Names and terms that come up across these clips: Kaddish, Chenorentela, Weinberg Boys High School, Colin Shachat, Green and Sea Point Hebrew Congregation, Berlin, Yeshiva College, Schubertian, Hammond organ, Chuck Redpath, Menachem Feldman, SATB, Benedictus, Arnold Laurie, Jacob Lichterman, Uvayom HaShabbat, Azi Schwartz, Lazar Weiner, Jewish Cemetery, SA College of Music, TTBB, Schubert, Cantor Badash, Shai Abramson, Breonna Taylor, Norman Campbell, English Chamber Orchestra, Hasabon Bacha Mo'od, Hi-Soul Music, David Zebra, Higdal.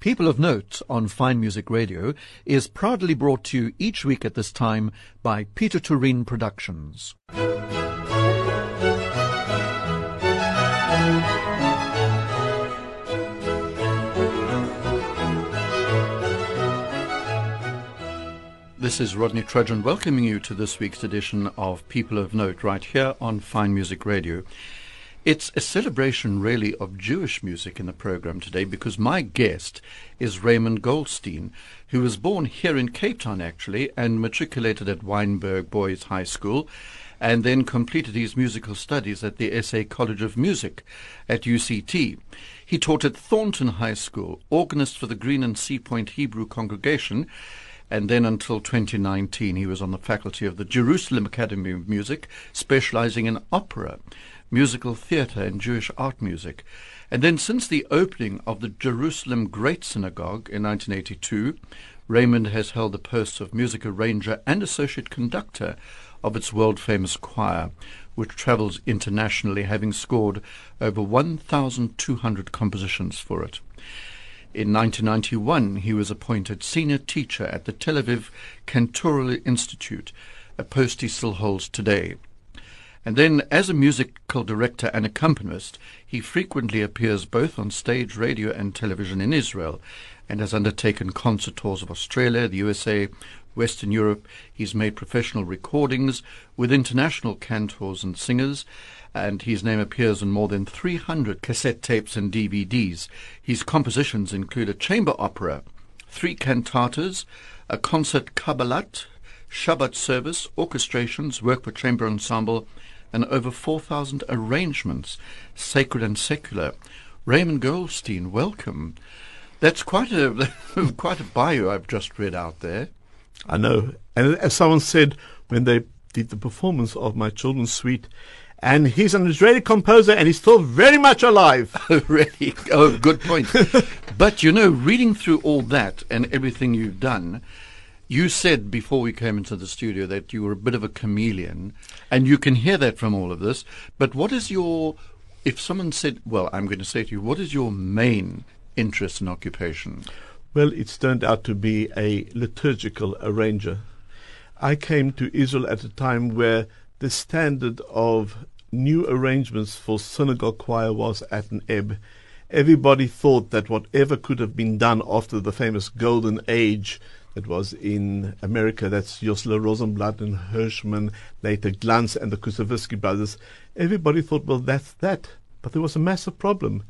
People of Note on Fine Music Radio is proudly brought to you each week at this time by Peter Turine Productions. This is Rodney Trudgeon welcoming you to this week's edition of People of Note right here on Fine Music Radio. It's a celebration, really, of Jewish music in the program today because my guest is Raymond Goldstein, who was born here in Cape Town, actually, and matriculated at Weinberg Boys High School, and then completed his musical studies at the SA College of Music at UCT. He taught at Thornton High School, organist for the Green and Sea Point Hebrew Congregation, and then until 2019 he was on the faculty of the Jerusalem Academy of Music, specializing in opera, musical theatre and Jewish art music. And then since the opening of the Jerusalem Great Synagogue in 1982, Raymond has held the posts of music arranger and associate conductor of its world-famous choir, which travels internationally, having scored over 1,200 compositions for it. In 1991, he was appointed senior teacher at the Tel Aviv Cantorial Institute, a post he still holds today. And then, as a musical director and accompanist, he frequently appears both on stage, radio and television in Israel, and has undertaken concert tours of Australia, the USA, Western Europe. He's made professional recordings with international cantors and singers, and his name appears on more than 300 cassette tapes and DVDs. His compositions include a chamber opera, 3 cantatas, a concert kabbalat, Shabbat service, orchestrations, work for chamber ensemble, and over 4,000 arrangements, sacred and secular. Raymond Goldstein, welcome. That's quite a bio I've just read out there. I know. And as someone said when they did the performance of my children's suite, and he's an Israeli composer, and he's still very much alive. Oh, really? Oh, good point. But, you know, reading through all that and everything you've done, you said before we came into the studio that you were a bit of a chameleon, and you can hear that from all of this. But what is your, if someone said, well, I'm going to say to you, what is your main interest and occupation? Well, it's turned out to be a liturgical arranger. I came to Israel at a time where the standard of new arrangements for synagogue choir was at an ebb. Everybody thought that whatever could have been done after the famous Golden Age that was in America, that's Yosele Rosenblatt and Hirschman, later Glantz and the Kuczewski brothers, everybody thought, well, that's that. But there was a massive problem.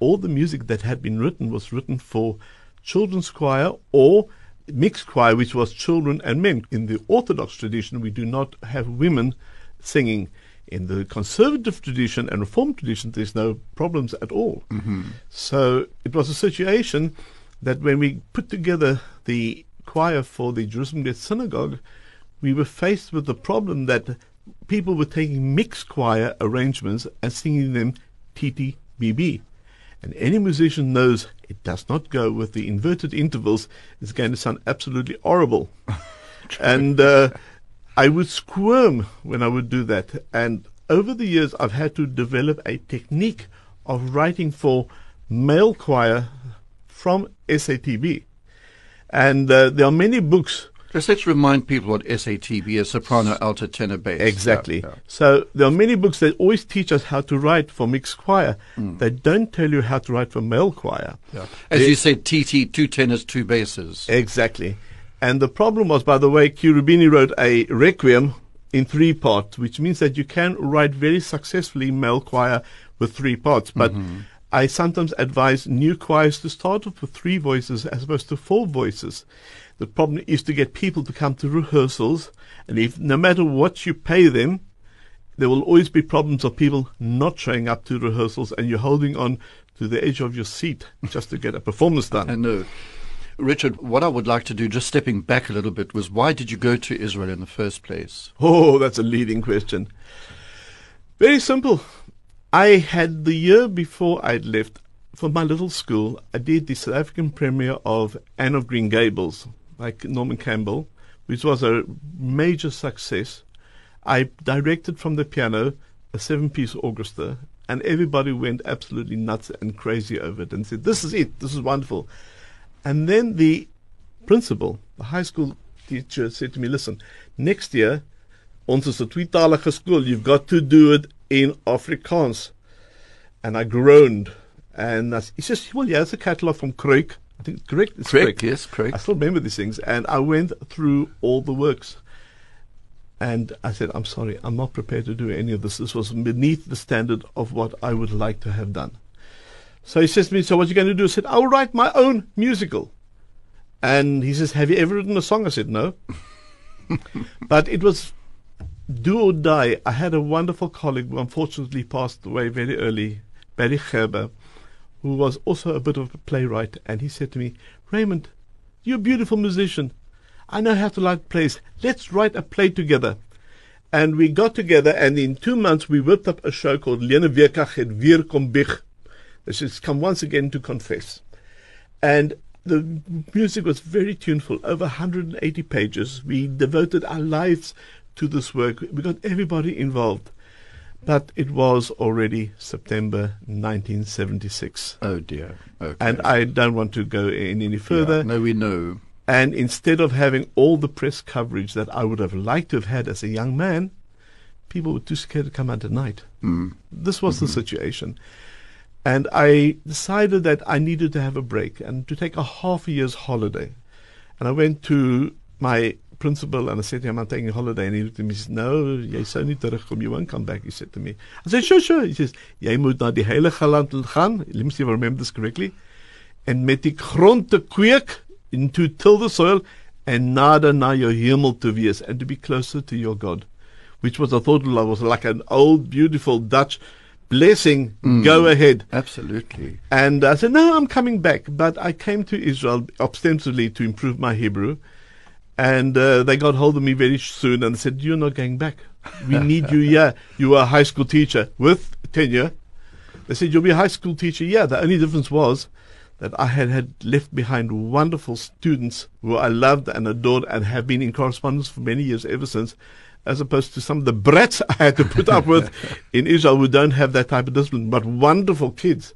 All the music that had been written was written for children's choir or mixed choir, which was children and men. In the Orthodox tradition, we do not have women singing. In the conservative tradition and reformed tradition, there's no problems at all. Mm-hmm. So it was a situation that when we put together the choir for the Jerusalem Great Synagogue, we were faced with the problem that people were taking mixed choir arrangements and singing them TTBB. And any musician knows it does not go with the inverted intervals. It's going to sound absolutely horrible. And I would squirm when I would do that. And over the years, I've had to develop a technique of writing for male choir from SATB. And there are many books. Just let's remind people what SATB is, soprano, alto, tenor, bass. Exactly. Yeah. So there are many books that always teach us how to write for mixed choir. Mm. They don't tell you how to write for male choir. Yeah. As you say, TT, 2 tenors, 2 basses. Exactly. And the problem was, by the way, Cherubini wrote a requiem in 3 parts, which means that you can write very successfully male choir with 3 parts. But I sometimes advise new choirs to start off with 3 voices as opposed to 4 voices. The problem is to get people to come to rehearsals, and if no matter what you pay them, there will always be problems of people not showing up to rehearsals, and you're holding on to the edge of your seat just to get a performance done. I know. Richard, what I would like to do, just stepping back a little bit, was why did you go to Israel in the first place? Oh, that's a leading question. Very simple. I had, the year before I'd left for my little school, I did the South African premiere of Anne of Green Gables by Norman Campbell, which was a major success. I directed from the piano a 7-piece orchestra, and everybody went absolutely nuts and crazy over it and said, this is it, this is wonderful. And then the principal, the high school teacher, said to me, listen, next year, ons is 'n tweetalige school, you've got to do it in Afrikaans. And I groaned. And he says, well, yeah, it's a catalog from Kreuk. I think it's correct. It's Kreuk, yes, Kreuk. I still remember these things. And I went through all the works. And I said, I'm sorry, I'm not prepared to do any of this. This was beneath the standard of what I would like to have done. So he says to me, so what are you going to do? I said, I'll write my own musical. And he says, have you ever written a song? I said, no. But it was do or die. I had a wonderful colleague who unfortunately passed away very early, Barry Gerber, who was also a bit of a playwright. And he said to me, Raymond, you're a beautiful musician. I know how to write plays. Let's write a play together. And we got together, and in 2 months, we whipped up a show called Lene Weerkach and Weerkombich. This has come once again to confess. And the music was very tuneful, over 180 pages. We devoted our lives to this work. We got everybody involved. But it was already September 1976. Oh, dear. Okay. And I don't want to go in any further. Yeah. No, we know. And instead of having all the press coverage that I would have liked to have had as a young man, people were too scared to come out at night. Mm. This was the situation. And I decided that I needed to have a break and to take a half a year's holiday. And I went to my principal and I said to him, I'm taking a holiday. And he looked at me and said, no, you won't come back, he said to me. I said, sure. He says, jy moet na die heilige land gaan. Let me see if I remember this correctly. And met die grond te kweek, and to till the soil, and nada na your hemel to wees, and to be closer to your God, which was, I thought, was like an old, beautiful Dutch blessing, go ahead. Absolutely. And I said, no, I'm coming back. But I came to Israel ostensibly to improve my Hebrew, and they got hold of me very soon and said, you're not going back. We need you here. You were a high school teacher with tenure. They said, you'll be a high school teacher. Yeah, the only difference was that I had left behind wonderful students who I loved and adored and have been in correspondence for many years ever since, as opposed to some of the brats I had to put up with in Israel who don't have that type of discipline, but wonderful kids.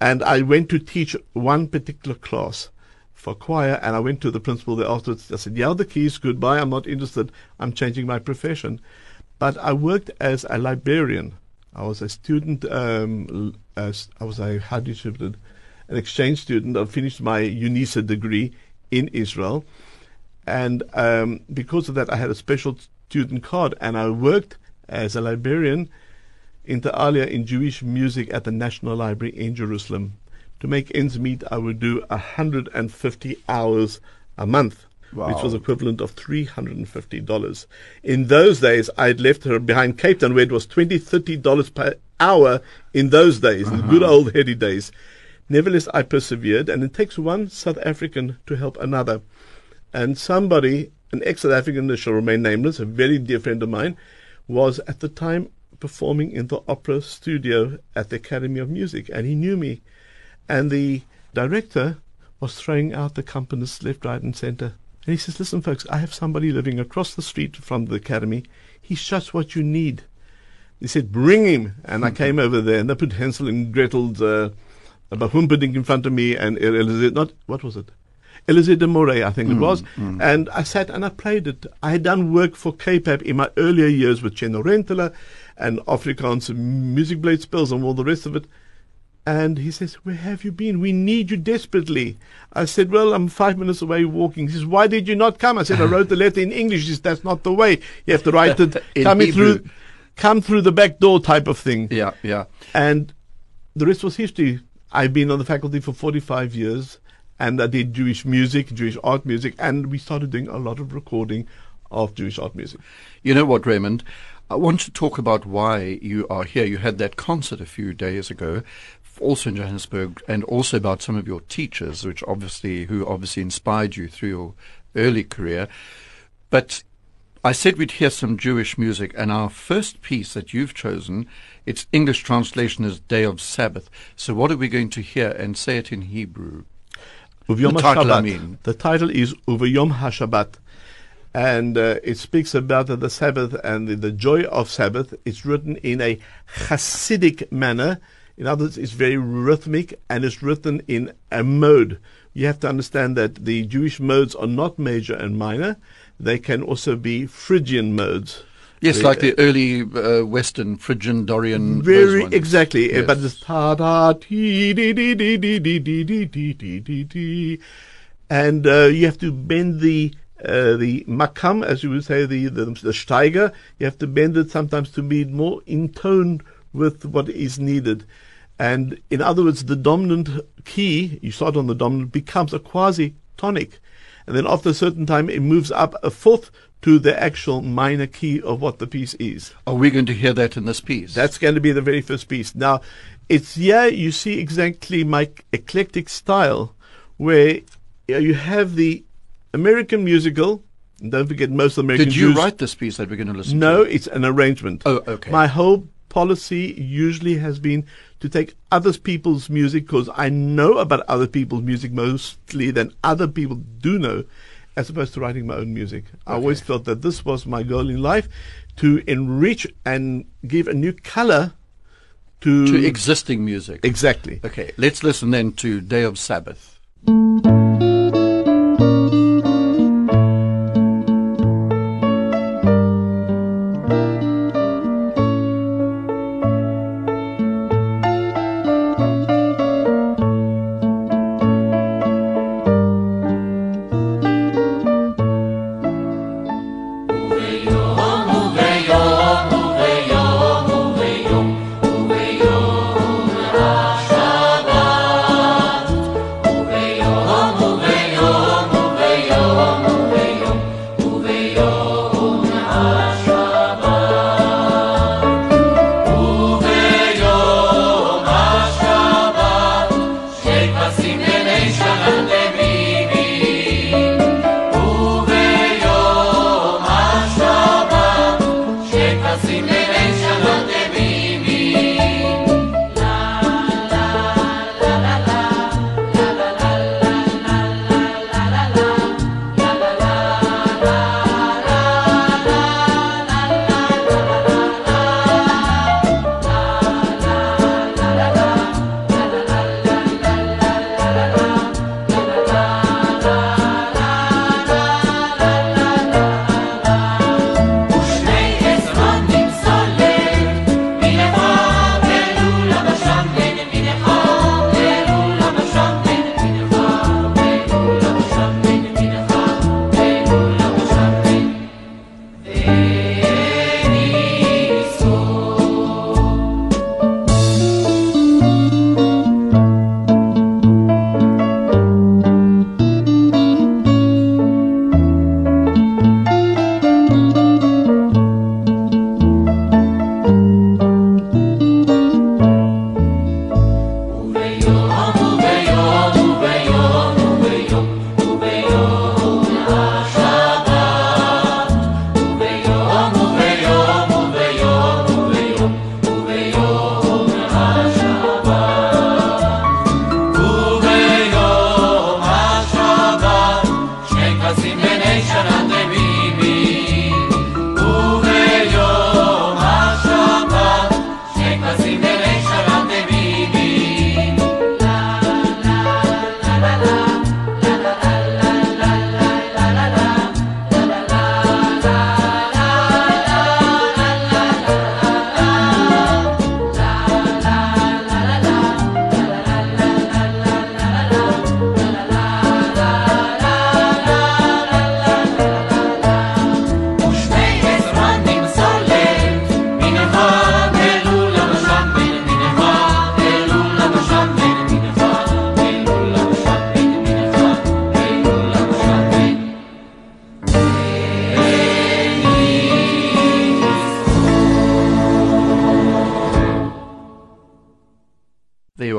And I went to teach one particular class for choir, and I went to the principal there afterwards. I said, yeah, the keys, goodbye, I'm not interested. I'm changing my profession. But I worked as a librarian. I was a student, I was a highly distributed an exchange student. I finished my UNISA degree in Israel. And because of that, I had a special student card. And I worked as a librarian, inter alia, in Jewish music at the National Library in Jerusalem. To make ends meet, I would do 150 hours a month, wow, which was equivalent of $350. In those days, I had left her behind Cape Town, where it was $20, $30 per hour in those days, the good old heady days. Nevertheless, I persevered, and it takes one South African to help another. And somebody, an ex-South African that shall remain nameless, a very dear friend of mine, was at the time performing in the opera studio at the Academy of Music, and he knew me. And the director was throwing out the companists left, right, and center. And he says, listen, folks, I have somebody living across the street from the Academy. He shuts what you need. He said, bring him. And I came over there, and they put Hansel and Gretel's about Humperdinck in front of me, and Elise de Moray, I think it was. And I sat and I played it. I had done work for Capab in my earlier years with Chenorentela and Afrikaans music blade spells and all the rest of it. And he says, where have you been? We need you desperately. I said, well, I'm 5 minutes away walking. He says, why did you not come? I said, I wrote the letter in English. He says, that's not the way. You have to write it come through the back door type of thing. Yeah, yeah. And the rest was history. I've been on the faculty for 45 years, and I did Jewish music, Jewish art music, and we started doing a lot of recording of Jewish art music. You know what, Raymond? I want to talk about why you are here. You had that concert a few days ago, also in Johannesburg, and also about some of your teachers, who obviously inspired you through your early career. But I said we'd hear some Jewish music, and our first piece that you've chosen, its English translation is Day of Sabbath. So what are we going to hear? And say it in Hebrew. The title, I mean. The title is Uvayom HaShabbat, and it speaks about the Sabbath and the joy of Sabbath. It's written in a Hasidic manner. In others, it's very rhythmic and it's written in a mode. You have to understand that the Jewish modes are not major and minor. They can also be Phrygian modes. Yes, like the early Western Phrygian, Dorian. Very exactly. Yes. But it's and you have to bend the makam, as you would say, the steiger. You have to bend it sometimes to be more in tone with what is needed. And in other words, the dominant key, you start on the dominant, becomes a quasi-tonic. And then after a certain time, it moves up a fourth to the actual minor key of what the piece is. Are we going to hear that in this piece? That's going to be the very first piece. Now, it's here you see exactly my eclectic style, where you have the American musical. Don't forget, most American Jews... Did you write this piece that we're going to listen to? No, it's an arrangement. Oh, okay. My whole policy usually has been to take other people's music, because I know about other people's music mostly than other people do know, as opposed to writing my own music. Okay. I always felt that this was my goal in life, to enrich and give a new color to existing music. Exactly. Okay, let's listen then to Day of Sabbath.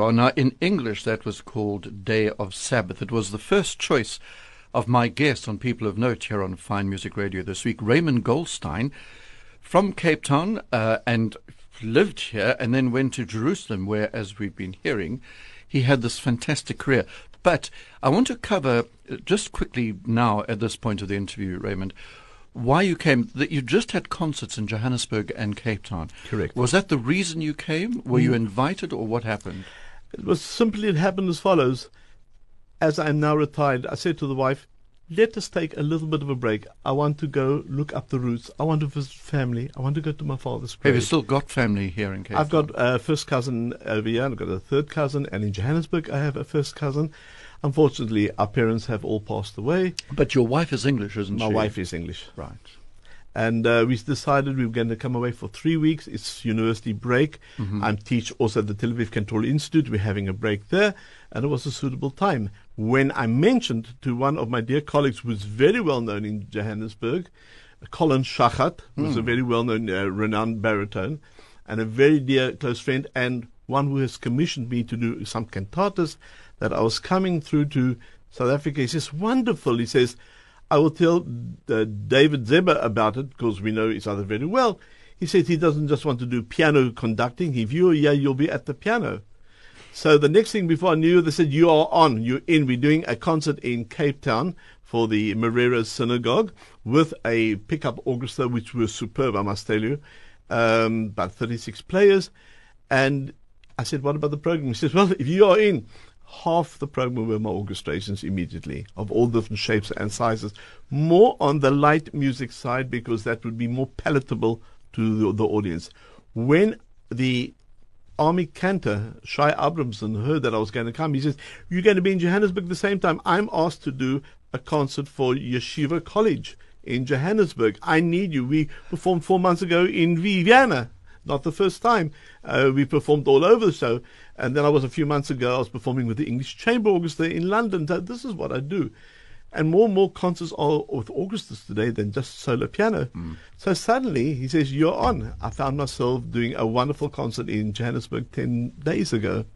Now, in English, that was called Day of Sabbath. It was the first choice of my guest on People of Note here on Fine Music Radio this week, Raymond Goldstein, from Cape Town, and lived here and then went to Jerusalem, where, as we've been hearing, he had this fantastic career. But I want to cover just quickly now at this point of the interview, Raymond, why you came, that you just had concerts in Johannesburg and Cape Town. Correct. Was that the reason you came? Were you invited, or what happened? It happened as follows. As I'm now retired, I said to the wife, let us take a little bit of a break. I want to go look up the roots. I want to visit family. I want to go to my father's grave. Have you still got family here in Cape Town? I've got a first cousin over here. I've got a third cousin. And in Johannesburg, I have a first cousin. Unfortunately, our parents have all passed away. But your wife is English, isn't she? My wife is English. Right. And we decided we were going to come away for 3 weeks. It's university break. Mm-hmm. I teach also at the Tel Aviv Cantorial Institute. We're having a break there. And it was a suitable time. When I mentioned to one of my dear colleagues who was very well known in Johannesburg, Colin Shachat, who was a very well-known, renowned baritone, and a very dear close friend, and one who has commissioned me to do some cantatas, that I was coming through to South Africa. He says, wonderful. He says, I will tell David Zebra about it, because we know each other very well. He said he doesn't just want to do piano conducting. If you're here, you'll be at the piano. So the next thing before I knew, they said, you are on, you're in. We're doing a concert in Cape Town for the Marrero Synagogue with a pickup orchestra, which was superb, I must tell you, about 36 players. And I said, what about the program? He says, well, if you are in. Half the program were my orchestrations immediately, of all different shapes and sizes, more on the light music side, because that would be more palatable to the audience. When the army cantor, Shai Abramson, heard that I was going to come, he says, you're going to be in Johannesburg at the same time. I'm asked to do a concert for Yeshiva College in Johannesburg. I need you. We performed 4 months ago in Vienna. Not the first time. We performed all over the show. And then a few months ago, I was performing with the English Chamber Orchestra in London. So this is what I do. And more concerts are with orchestras today than just solo piano. Mm. So suddenly, he says, you're on. I found myself doing a wonderful concert in Johannesburg 10 days ago.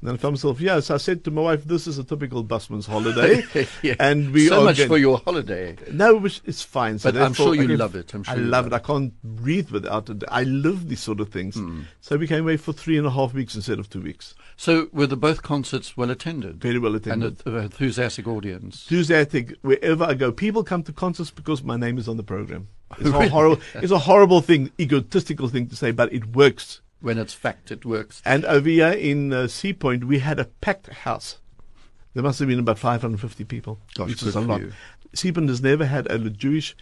And then I found myself, yeah. So I said to my wife, this is a typical busman's holiday. Yeah. And we so much for your holiday. No, it's fine. So but I'm sure you love it. I'm sure I love it. I can't breathe without it. I love these sort of things. Mm. So we came away for 3.5 weeks instead of 2 weeks. So were both concerts well attended? Very well attended. And an enthusiastic audience? Enthusiastic. Wherever I go, people come to concerts because my name is on the program. It's, really? It's a horrible thing, egotistical thing to say, but it works. When it's fact, it works. And over here in Sea Point, we had a packed house. There must have been about 550 people, which is a lot. Sea Point has never had a Jewish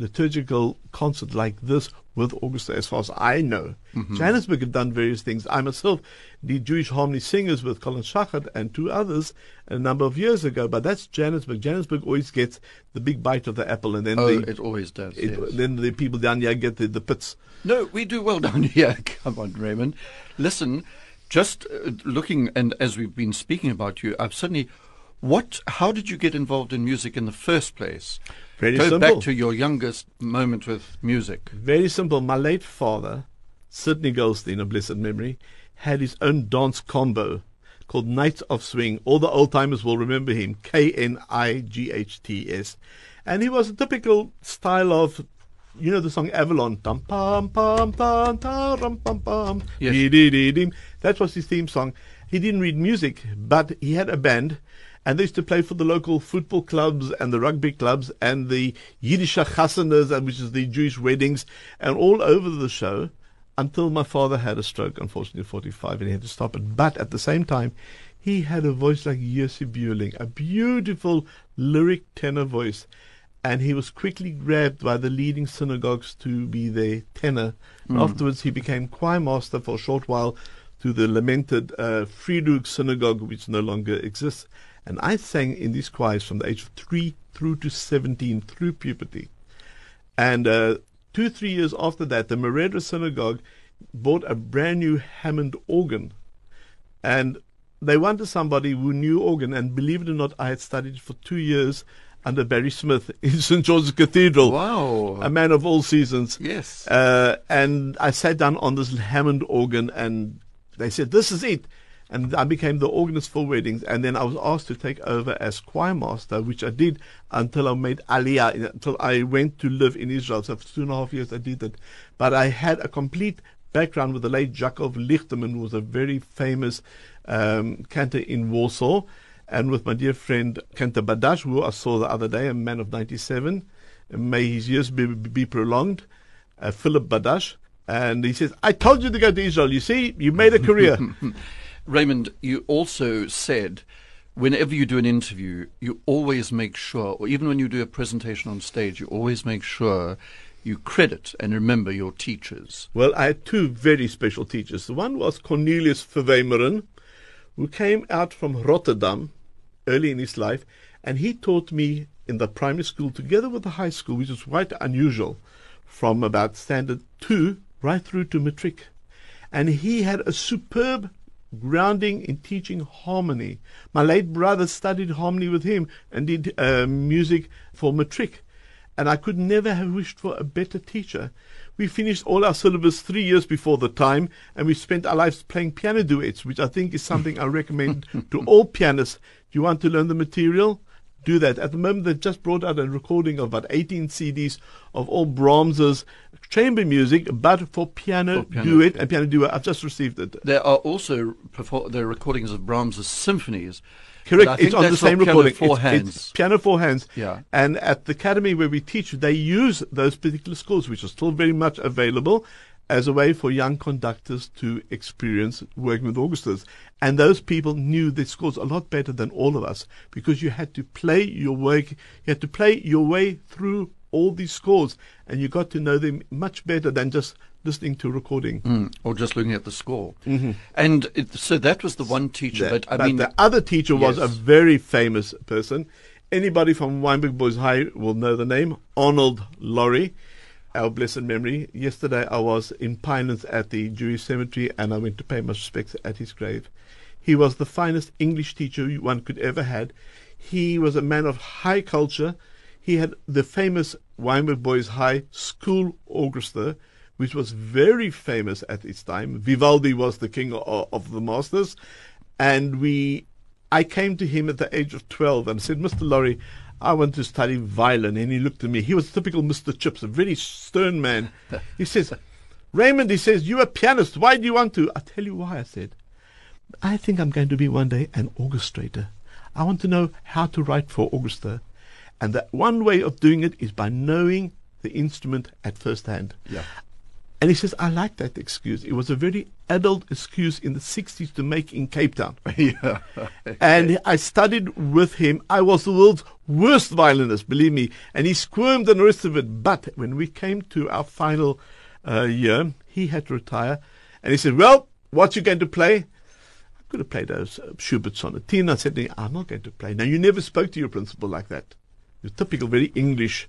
liturgical concert like this with orchestra, as far as I know. Mm-hmm. Johannesburg had done various things. I myself did Jewish harmony singers with Colin Shachat and two others a number of years ago, but that's Johannesburg. Johannesburg always gets the big bite of the apple, and then it always does. Yes. Then the people down here get the pits. No, we do well down here. Come on, Raymond. Listen, just looking, and as we've been speaking about you, I've suddenly. How did you get involved in music in the first place? Very simple. Go back to your youngest moment with music. Very simple. My late father, Sidney Goldstein, a blessed memory, had his own dance combo called Knights of Swing. All the old-timers will remember him, Knights. And he was a typical style of, you know the song Avalon? Dum pam pam tam tam pam pam. Yes. That was his theme song. He didn't read music, but he had a band. And they used to play for the local football clubs and the rugby clubs and the Yiddish chasanas, which is the Jewish weddings, and all over the show until my father had a stroke, unfortunately, at 45, and he had to stop it. But at the same time, he had a voice like Yossi Buehling, a beautiful lyric tenor voice. And he was quickly grabbed by the leading synagogues to be their tenor. Mm. Afterwards, he became choir master for a short while to the lamented Friedrich Synagogue, which no longer exists. And I sang in these choirs from the age of 3 through to 17, through puberty. And 2-3 years after that, the Marrero Synagogue bought a brand new Hammond organ. And they wanted somebody who knew organ. And believe it or not, I had studied for 2 years under Barry Smith in St. George's Cathedral. Wow. A man of all seasons. Yes. And I sat down on this Hammond organ, and they said, this is it. And I became the organist for weddings. And then I was asked to take over as choir master, which I did until I made Aliyah, until I went to live in Israel. So for 2.5 years I did that. But I had a complete background with the late Jacob Lichterman, who was a very famous cantor in Warsaw, and with my dear friend Cantor Badash, who I saw the other day, a man of 97, may his years be prolonged, Philip Badash. And he says, I told you to go to Israel. You see, you made a career. Raymond, you also said whenever you do an interview, you always make sure, or even when you do a presentation on stage, you always make sure you credit and remember your teachers. Well, I had two very special teachers. The one was Cornelius Verwemeren, who came out from Rotterdam early in his life, and he taught me in the primary school together with the high school, which is quite unusual, from about standard 2 right through to matric. And he had a superb grounding in teaching harmony. My late brother studied harmony with him and did music for matric. And I could never have wished for a better teacher. We finished all our syllabus 3 years before the time, and we spent our lives playing piano duets, which I think is something I recommend to all pianists. Do you want to learn the material? Do that. At the moment, they've just brought out a recording of about 18 CDs of all Brahms's chamber music, but for piano duet. I've just received it. There are also there are recordings of Brahms's symphonies. Correct. It's on the same recording. It's piano four hands. Yeah. And at the academy where we teach, they use those particular scores, which are still very much available, as a way for young conductors to experience working with orchestras. And those people knew the scores a lot better than all of us, because you had to play your work, you had to play your way through all these scores, and you got to know them much better than just listening to a recording. Or just looking at the score. Mm-hmm. And so that was the one teacher. The other teacher was a very famous person. Anybody from Weinberg Boys High will know the name, Arnold Laurie. Our blessed memory. Yesterday I was in Pinelands at the Jewish cemetery, and I went to pay my respects at his grave. He was the finest English teacher one could ever had. He was a man of high culture. He had the famous Weinberg Boys High School Orchestra, which was very famous at its time. Vivaldi was the king of the masters. And I came to him at the age of 12 and said, Mr. Laurie, I want to study violin. And he looked at me. He was a typical Mr. Chips, a very stern man. He says, Raymond, he says, you're a pianist. Why do you want to? I'll tell you why, I said. I think I'm going to be one day an orchestrator. I want to know how to write for orchestra. And that one way of doing it is by knowing the instrument at first hand. Yeah. And he says, I like that excuse. It was a very adult excuse in the 60s to make in Cape Town. Yeah. And I studied with him. I was the world's worst violinist, believe me. And he squirmed and the rest of it. But when we came to our final year, he had to retire. And he said, well, what are you going to play? I could have played a Schubert sonatina. I said to him, I'm not going to play. Now, you never spoke to your principal like that. You're typical, very English.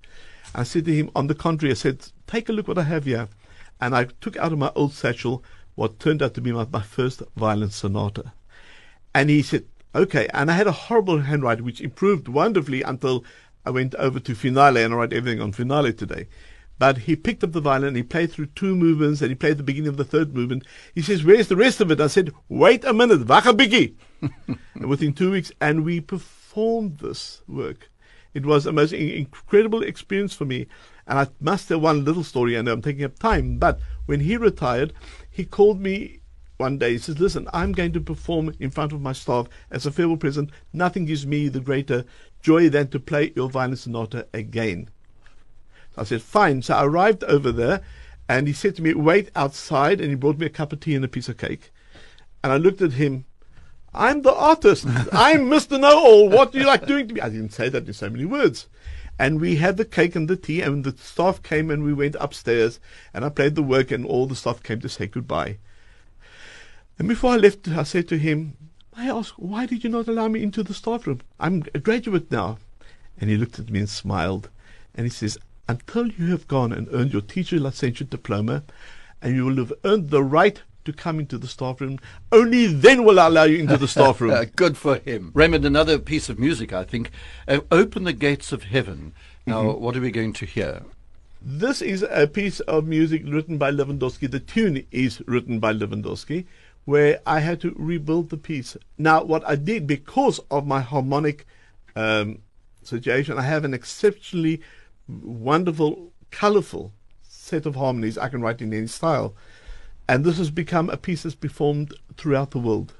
I said to him, on the contrary, I said, take a look what I have here. And I took out of my old satchel what turned out to be my first violin sonata. And he said, okay. And I had a horrible handwriting, which improved wonderfully until I went over to Finale, and I write everything on Finale today. But he picked up the violin, he played through 2 movements, and he played the beginning of the 3rd movement. He says, where's the rest of it? I said, wait a minute, Wachabiki. And within 2 weeks, and we performed this work. It was a most incredible experience for me. And I must tell one little story. I know I'm taking up time. But when he retired, he called me one day. He says, listen, I'm going to perform in front of my staff as a farewell present. Nothing gives me the greater joy than to play your violin sonata again. So I said, fine. So I arrived over there, and he said to me, wait outside. And he brought me a cup of tea and a piece of cake. And I looked at him. I'm the artist. I'm Mr. Know-All. What do you like doing to me? I didn't say that in so many words. And we had the cake and the tea, and the staff came, and we went upstairs, and I played the work, and all the staff came to say goodbye. And before I left, I said to him, I asked, why did you not allow me into the staff room? I'm a graduate now. And he looked at me and smiled. And he says, until you have gone and earned your teacher licentiate diploma, and you will have earned the right to come into the staff room, only then will I allow you into the staff room. Good for him. Raymond, another piece of music, I think. Open the Gates of Heaven. Now, What are we going to hear? This is a piece of music written by Lewandowski. The tune is written by Lewandowski, where I had to rebuild the piece. Now, what I did, because of my harmonic situation, I have an exceptionally wonderful, colorful set of harmonies. I can write in any style. And this has become a piece that's performed throughout the world.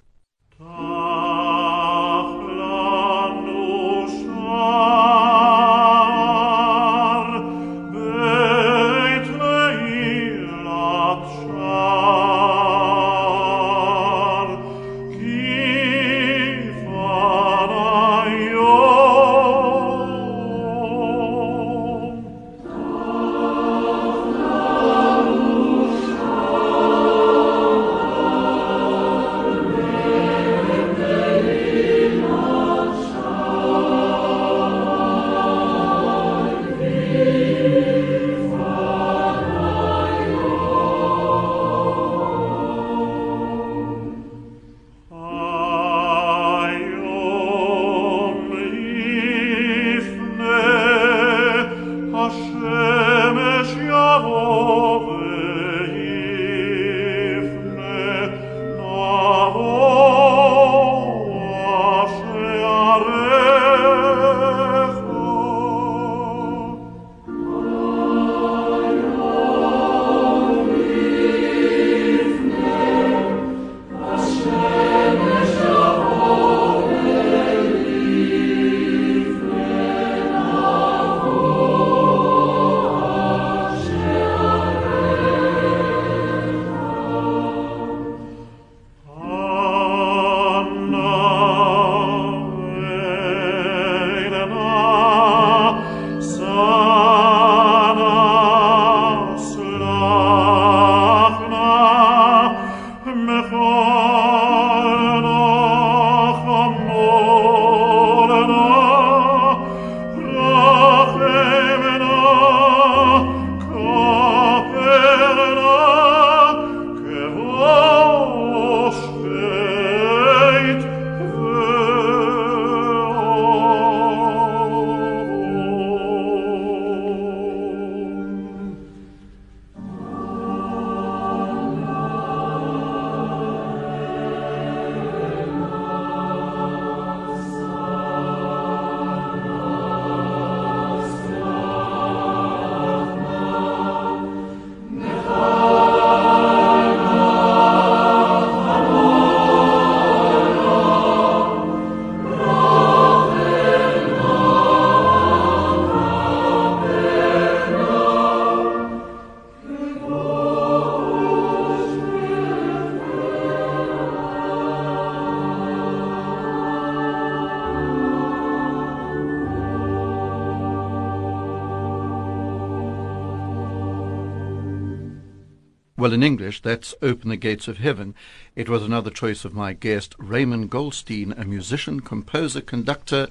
Well, in English, that's Open the Gates of Heaven. It was another choice of my guest, Raymond Goldstein, a musician, composer, conductor,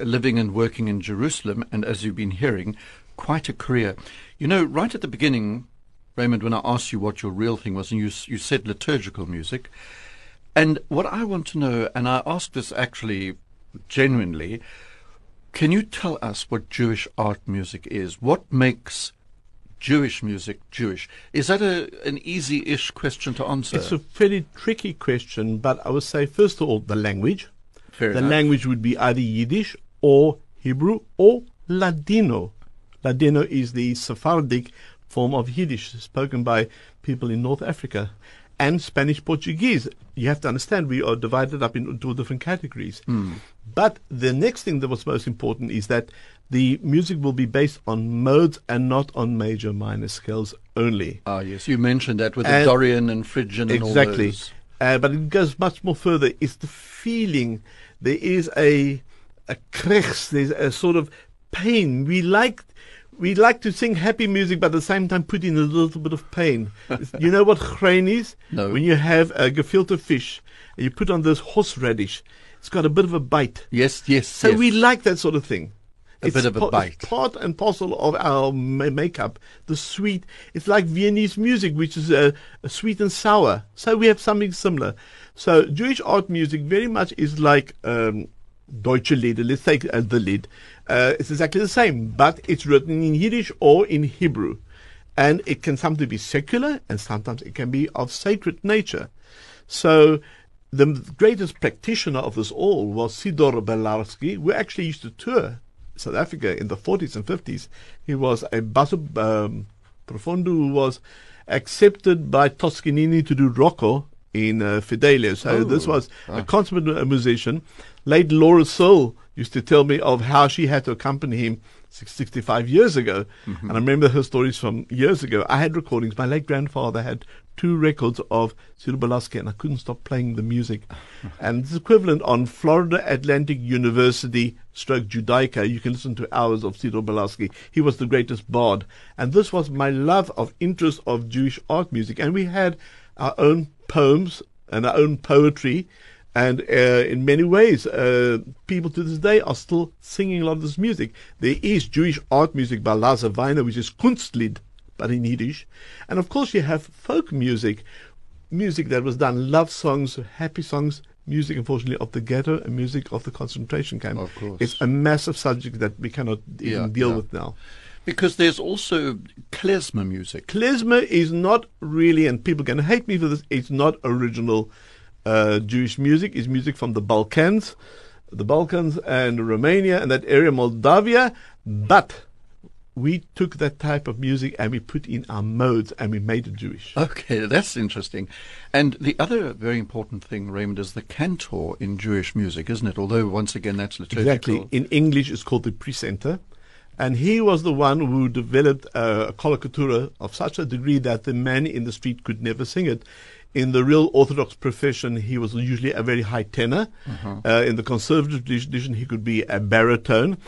living and working in Jerusalem, and as you've been hearing, quite a career. You know, right at the beginning, Raymond, when I asked you what your real thing was, and you said liturgical music, and what I want to know, and I ask this actually genuinely, can you tell us what Jewish art music is? What makes Jewish music Jewish? Is that an easy-ish question to answer? It's a fairly tricky question, but I would say, first of all, the language. Fair enough. Language would be either Yiddish or Hebrew or Ladino. Ladino is the Sephardic form of Yiddish spoken by people in North Africa, and Spanish-Portuguese. You have to understand we are divided up into different categories. Mm. But the next thing that was most important is that the music will be based on modes and not on major minor scales only. Ah, yes. You mentioned that with the Dorian and Phrygian and all those. Exactly. But it goes much more further. It's the feeling. There is a krech. There's a sort of pain. We like to sing happy music, but at the same time put in a little bit of pain. You know what chrein is? No. When you have a gefilte fish, and you put on this horseradish, it's got a bit of a bite. Yes. So yes. We like that sort of thing. It's a bit of a bite. It's part and parcel of our makeup. The sweet. It's like Viennese music, which is a sweet and sour. So we have something similar. So Jewish art music very much is like Deutsche Lieder. Let's take the Lied. It's exactly the same, but it's written in Yiddish or in Hebrew. And it can sometimes be secular, and sometimes it can be of sacred nature. So the greatest practitioner of this all was Sidor Belarski. We actually used to tour South Africa in the 40s and 50s. He was a basso profondo who was accepted by Toscanini to do Rocco in Fidelio. So this was a consummate musician. Late Laura Soul used to tell me of how she had to accompany him 65 years ago. Mm-hmm. And I remember her stories from years ago. I had recordings. My late grandfather had 2 records of Sidor Belarski, and I couldn't stop playing the music. And it's equivalent on Florida Atlantic University / Judaica. You can listen to hours of Sidor Belarski. He was the greatest bard. And this was my love of interest of Jewish art music. And we had our own poems and our own poetry, and in many ways people to this day are still singing a lot of this music. There is Jewish art music by Lazar Weiner, which is Kunstlied, but in Yiddish, and of course you have folk music that was done, love songs, happy songs, music unfortunately of the ghetto, and music of the concentration camp. Of course. It's a massive subject that we cannot even deal with now. Because there's also klezmer music. Klezmer is not really, and people can hate me for this, it's not original Jewish music. It's music from the Balkans and Romania and that area, Moldavia. But we took that type of music and we put in our modes and we made it Jewish. Okay, that's interesting. And the other very important thing, Raymond, is the cantor in Jewish music, isn't it? Although, once again, that's liturgical. Exactly. In English, it's called the precentor. And he was the one who developed a colocatura of such a degree that the man in the street could never sing it. In the real Orthodox profession, he was usually a very high tenor. Uh-huh. In the conservative tradition, he could be a baritone.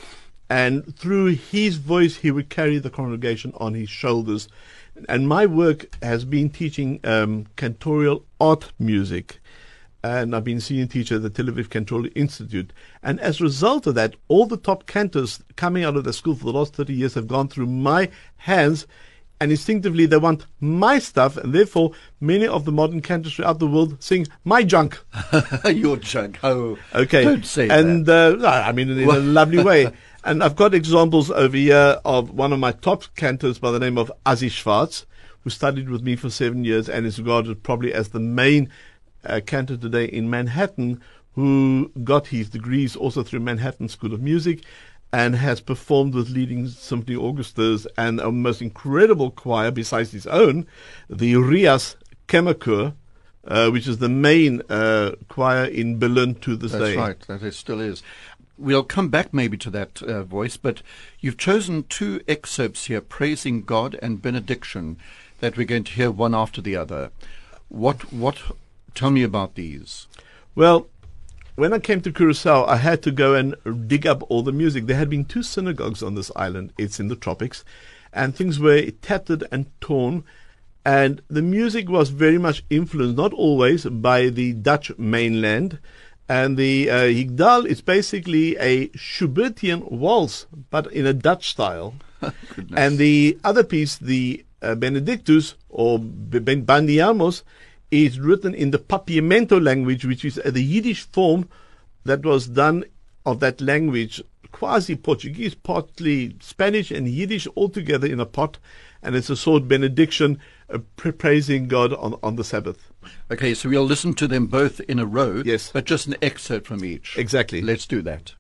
And through his voice, he would carry the congregation on his shoulders. And my work has been teaching cantorial art music. And I've been senior teacher at the Tel Aviv Cantorial Institute. And as a result of that, all the top cantors coming out of the school for the last 30 years have gone through my hands, and instinctively they want my stuff, and therefore many of the modern cantors throughout the world sing my junk. Your junk. Oh, okay. Don't say that. And I mean, in a lovely way. And I've got examples over here of one of my top cantors by the name of Azi Schwartz, who studied with me for 7 years and is regarded probably as the main cantor today in Manhattan, who got his degrees also through Manhattan School of Music and has performed with leading symphony orchestras and a most incredible choir besides his own, the Rias Kammerchor, which is the main choir in Berlin to this day. That's right, that it still is. We'll come back maybe to that voice, but you've chosen 2 excerpts here, Praising God and Benediction, that we're going to hear one after the other. What tell me about these. Well, when I came to Curaçao, I had to go and dig up all the music. There had been 2 synagogues on this island. It's in the tropics. And things were tattered and torn. And the music was very much influenced, not always, by the Dutch mainland. And the Higdal is basically a Schubertian waltz, but in a Dutch style. And the other piece, the Benedictus, or Bandiamos, is written in the Papiamento language, which is the Yiddish form that was done of that language, quasi-Portuguese, partly Spanish and Yiddish, all together in a pot. And it's a sort of benediction, praising God on the Sabbath. Okay, so we'll listen to them both in a row, yes, but just an excerpt from each. Exactly. Let's do that.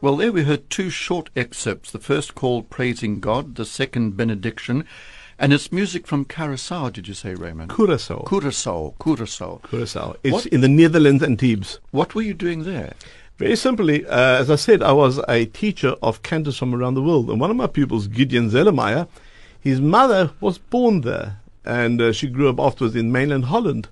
Well, there we heard two short excerpts, the first called Praising God, the second Benediction, and it's music from Curaçao, did you say, Raymond? Curaçao. It's what? In the Netherlands, Antibes. What were you doing there? Very simply, as I said, I was a teacher of cantors from around the world, and one of my pupils, Gideon Zellemeyer, his mother was born there, and she grew up afterwards in mainland Holland.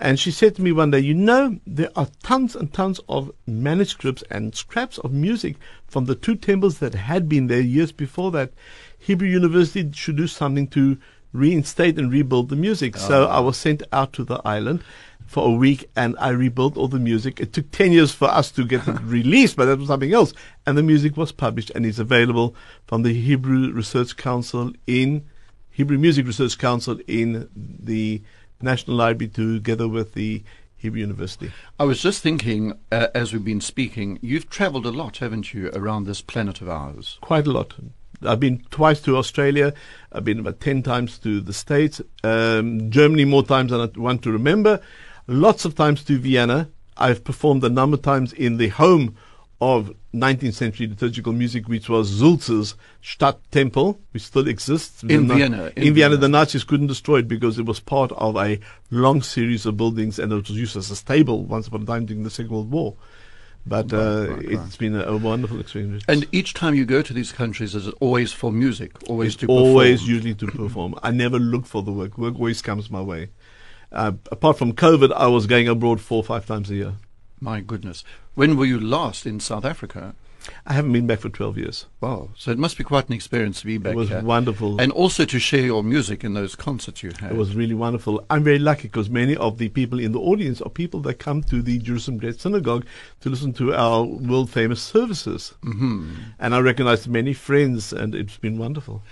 And she said to me one day, you know, there are tons and tons of manuscripts and scraps of music from the two temples that had been there years before that. Hebrew University should do something to reinstate and rebuild the music. Oh. So I was sent out to the island for a week, and I rebuilt all the music. It took 10 years for us to get it released, but that was something else. And the music was published and is available from the Hebrew Music Research Council in the National Library, together with the Hebrew University. I was just thinking, as we've been speaking, you've traveled a lot, haven't you, around this planet of ours? Quite a lot. I've been twice to Australia. I've been about 10 times to the States. Germany more times than I want to remember. Lots of times to Vienna. I've performed a number of times in the home of 19th century liturgical music, which was Sulz's Stadttempel, which still exists. In Vienna, the Nazis couldn't destroy it because it was part of a long series of buildings, and it was used as a stable once upon a time during the Second World War. But it's been a wonderful experience. And each time you go to these countries, is it always for music, always to perform? I never look for the work. Work always comes my way. Apart from COVID, I was going abroad 4 or 5 times a year. My goodness. When were you last in South Africa? I haven't been back for 12 years. Wow. So it must be quite an experience to be back here. It was wonderful. And also to share your music in those concerts you had. It was really wonderful. I'm very lucky because many of the people in the audience are people that come to the Jerusalem Great Synagogue to listen to our world-famous services. Mm-hmm. And I recognize many friends, and it's been wonderful.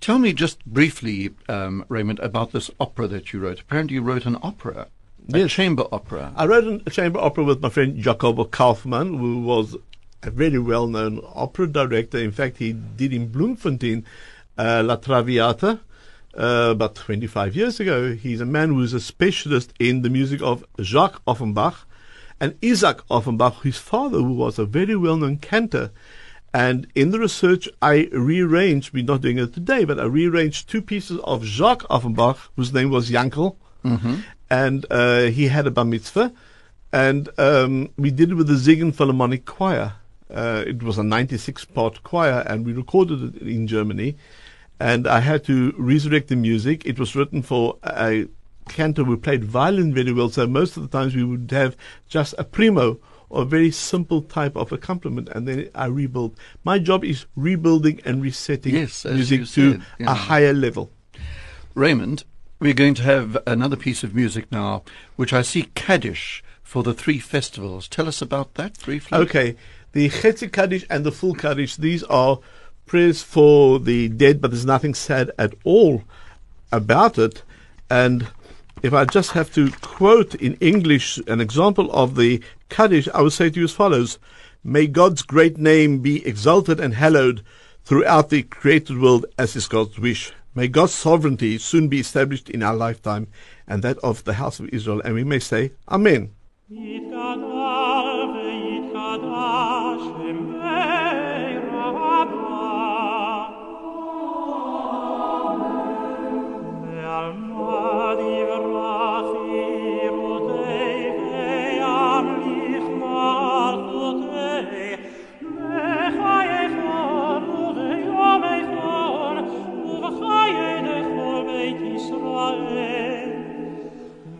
Tell me just briefly, Raymond, about this opera that you wrote. Apparently you wrote an opera. Yes. A chamber opera. I wrote a chamber opera with my friend Jacobo Kaufmann, who was a very well-known opera director. In fact, he did in Bloemfontein La Traviata about 25 years ago. He's a man who's a specialist in the music of Jacques Offenbach and Isaac Offenbach, his father, who was a very well-known cantor. And in the research, I rearranged, we're not doing it today, but I rearranged 2 pieces of Jacques Offenbach, whose name was Jankel, mm-hmm. and he had a bar mitzvah, and we did it with the Ziegen Philharmonic Choir. It was a 96-part choir, and we recorded it in Germany. And I had to resurrect the music. It was written for a cantor who played violin very well, so most of the times we would have just a primo or a very simple type of accompaniment, and then I rebuilt. My job is rebuilding and resetting music to a higher level. Raymond, we're going to have another piece of music now, which I see Kaddish for the 3 festivals. Tell us about that briefly. Okay. The Chetzi Kaddish and the Full Kaddish, these are prayers for the dead, but there's nothing sad at all about it. And if I just have to quote in English an example of the Kaddish, I would say to you as follows. May God's great name be exalted and hallowed throughout the created world as is God's wish. May God's sovereignty soon be established in our lifetime and that of the house of Israel. And we may say, Amen. Israel,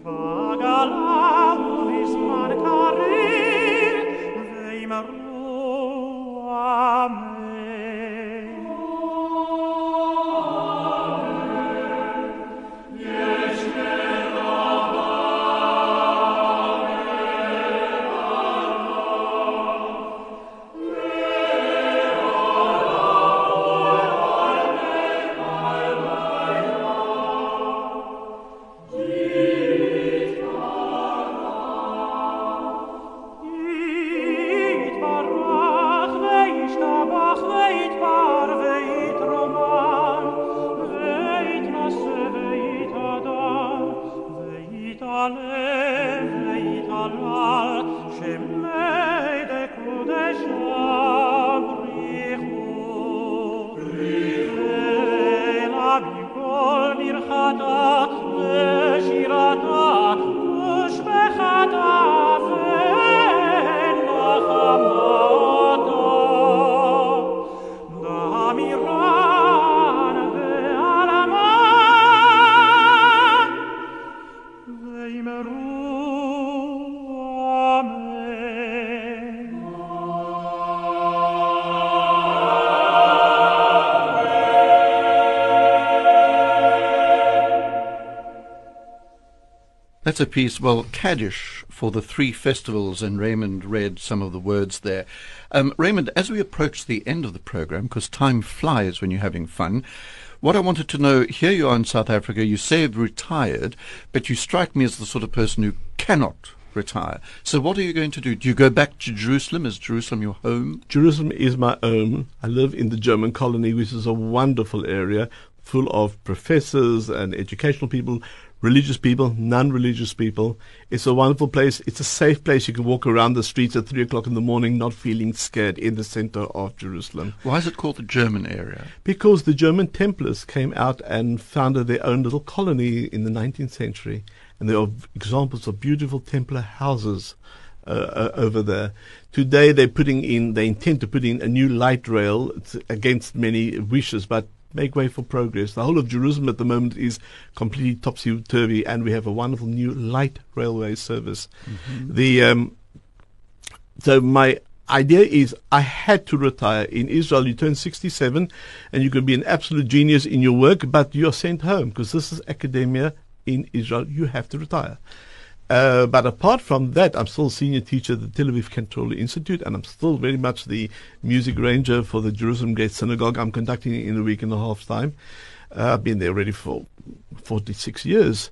Bagala, who is Marka. That's a piece, well, Kaddish for the three festivals, and Raymond read some of the words there. Raymond, as we approach the end of the program, because time flies when you're having fun, what I wanted to know, here you are in South Africa, you say you've retired, but you strike me as the sort of person who cannot retire. So what are you going to do? Do you go back to Jerusalem? Is Jerusalem your home? Jerusalem is my home. I live in the German colony, which is a wonderful area, full of professors and educational people, religious people, non-religious people. It's a wonderful place. It's a safe place. You can walk around the streets at 3 o'clock in the morning not feeling scared in the center of Jerusalem. Why is it called the German area? Because the German Templars came out and founded their own little colony in the 19th century. And there are examples of beautiful Templar houses over there. Today they intend to put in a new light rail. It's against many wishes, but make way for progress. The whole of Jerusalem at the moment is completely topsy-turvy, and we have a wonderful new light railway service. Mm-hmm. So my idea is I had to retire. In Israel, you turn 67, and you can be an absolute genius in your work, but you're sent home, because this is academia in Israel. You have to retire. But apart from that, I'm still senior teacher at the Tel Aviv Cantorial Institute, and I'm still very much the music ranger for the Jerusalem Great Synagogue. I'm conducting it in a week and a half's time. I've been there already for 46 years.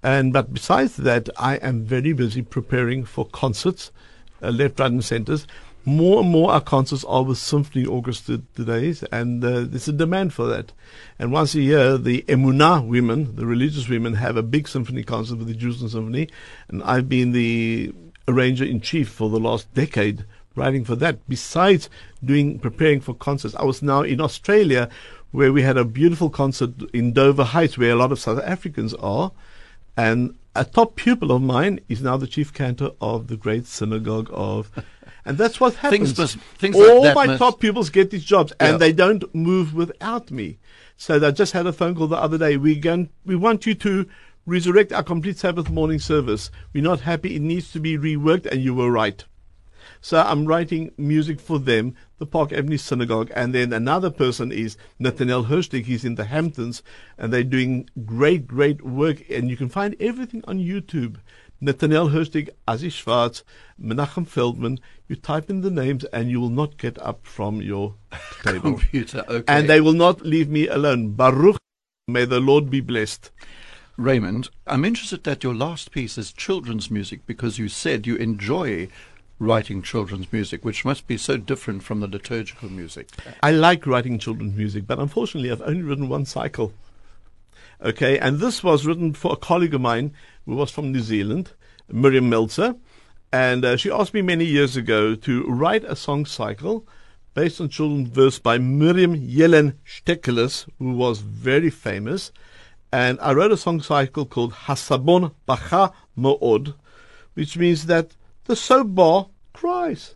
But besides that, I am very busy preparing for concerts, left, right, and centers. More and more our concerts are with symphony orchestra today, and there's a demand for that. And once a year, the Emunah women, the religious women, have a big symphony concert with the Jerusalem Symphony, and I've been the arranger-in-chief for the last decade, writing for that. Besides preparing for concerts, I was now in Australia, where we had a beautiful concert in Dover Heights, where a lot of South Africans are, and a top pupil of mine is now the chief cantor of the Great Synagogue of... And that's what happens. Top pupils get these jobs, and they don't move without me. So I just had a phone call the other day. We want you to resurrect our complete Sabbath morning service. We're not happy. It needs to be reworked, and you were right. So I'm writing music for them, the Park Avenue Synagogue. And then another person is Nathaniel Hirschlich. He's in the Hamptons, and they're doing great, great work. And you can find everything on YouTube. Nathaniel Hirschtig, Azi Schwartz, Menachem Feldman. You type in the names and you will not get up from your table. Computer, okay. And they will not leave me alone. Baruch, may the Lord be blessed. Raymond, I'm interested that your last piece is children's music, because you said you enjoy writing children's music, which must be so different from the liturgical music. I like writing children's music, but unfortunately I've only written one cycle. Okay, and this was written for a colleague of mine who was from New Zealand, Miriam Meltzer, and she asked me many years ago to write a song cycle based on children's verse by Miriam Yelen Stekeles, who was very famous, and I wrote a song cycle called Hasabon Bacha Mo'od, which means that the soap bar cries,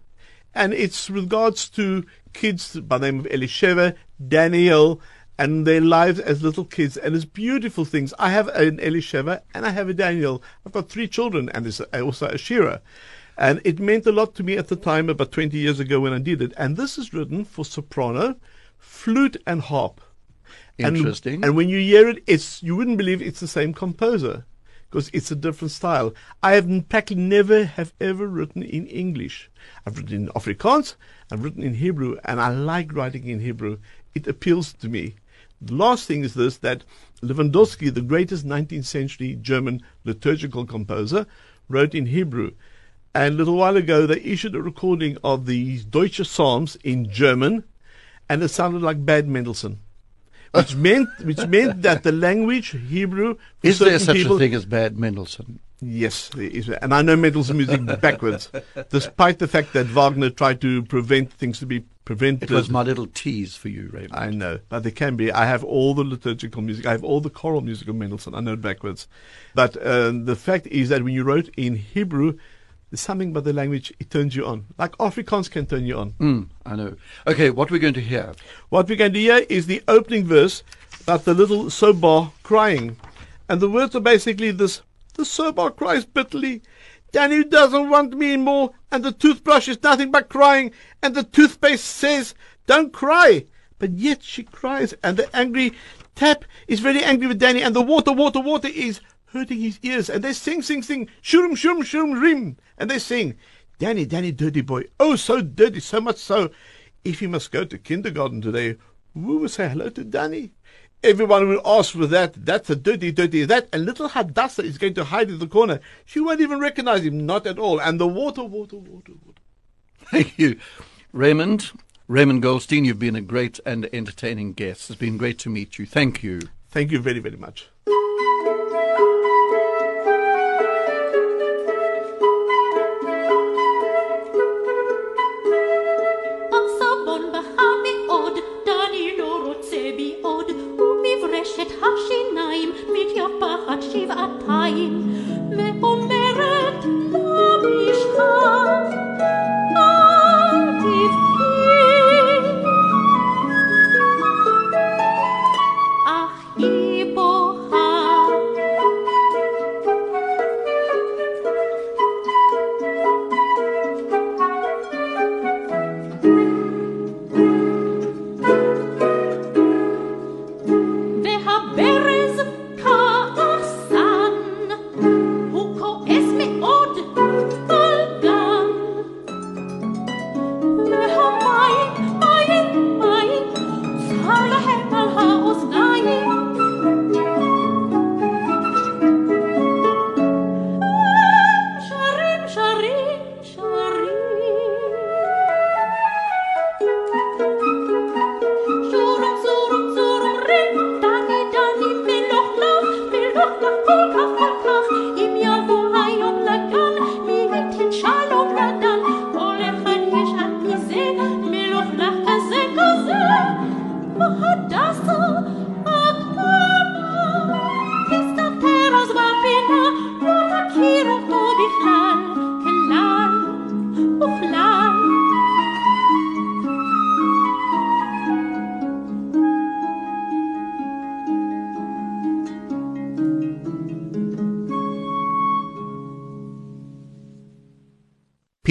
and it's regards to kids by the name of Elisheva, Daniel, and their lives as little kids, and it's beautiful things. I have an Elisheva and I have a Daniel. I've got three children, and there's also a Shira. And it meant a lot to me at the time, about 20 years ago when I did it. And this is written for soprano, flute, and harp. Interesting. And when you hear it, you wouldn't believe it's the same composer, because it's a different style. I have practically never written in English. I've written in Afrikaans, I've written in Hebrew, and I like writing in Hebrew. It appeals to me. The last thing is this, that Lewandowski, the greatest 19th century German liturgical composer, wrote in Hebrew. And a little while ago, they issued a recording of the Deutsche Psalms in German, and it sounded like Bad Mendelssohn, which meant that the language, Hebrew... Is there such a thing as Bad Mendelssohn? Yes, there is. And I know Mendelssohn's music backwards, despite the fact that Wagner tried to prevent things to be prevented. It was my little tease for you, Raymond. I know, but there can be. I have all the liturgical music. I have all the choral music of Mendelssohn. I know it backwards. But the fact is that when you wrote in Hebrew, there's something about the language, it turns you on. Like Afrikaans can turn you on. I know. Okay, what we're going to hear? What we're going to hear is the opening verse about the little sobar crying. And the words are basically this: the sobar cries bitterly. Danny doesn't want me anymore, and the toothbrush is nothing but crying, and the toothpaste says, don't cry. But yet she cries, and the angry tap is very angry with Danny, and the water is hurting his ears, and they sing, shum, shum, shum, rim, and they sing, Danny, Danny, dirty boy, oh, so dirty, so much so, if he must go to kindergarten today, who will say hello to Danny? Everyone will ask for that. That's a dirty, dirty that. And little Hadassah is going to hide in the corner. She won't even recognize him, not at all. And the water. Thank you. Raymond Goldstein, you've been a great and entertaining guest. It's been great to meet you. Thank you. Thank you very, very much.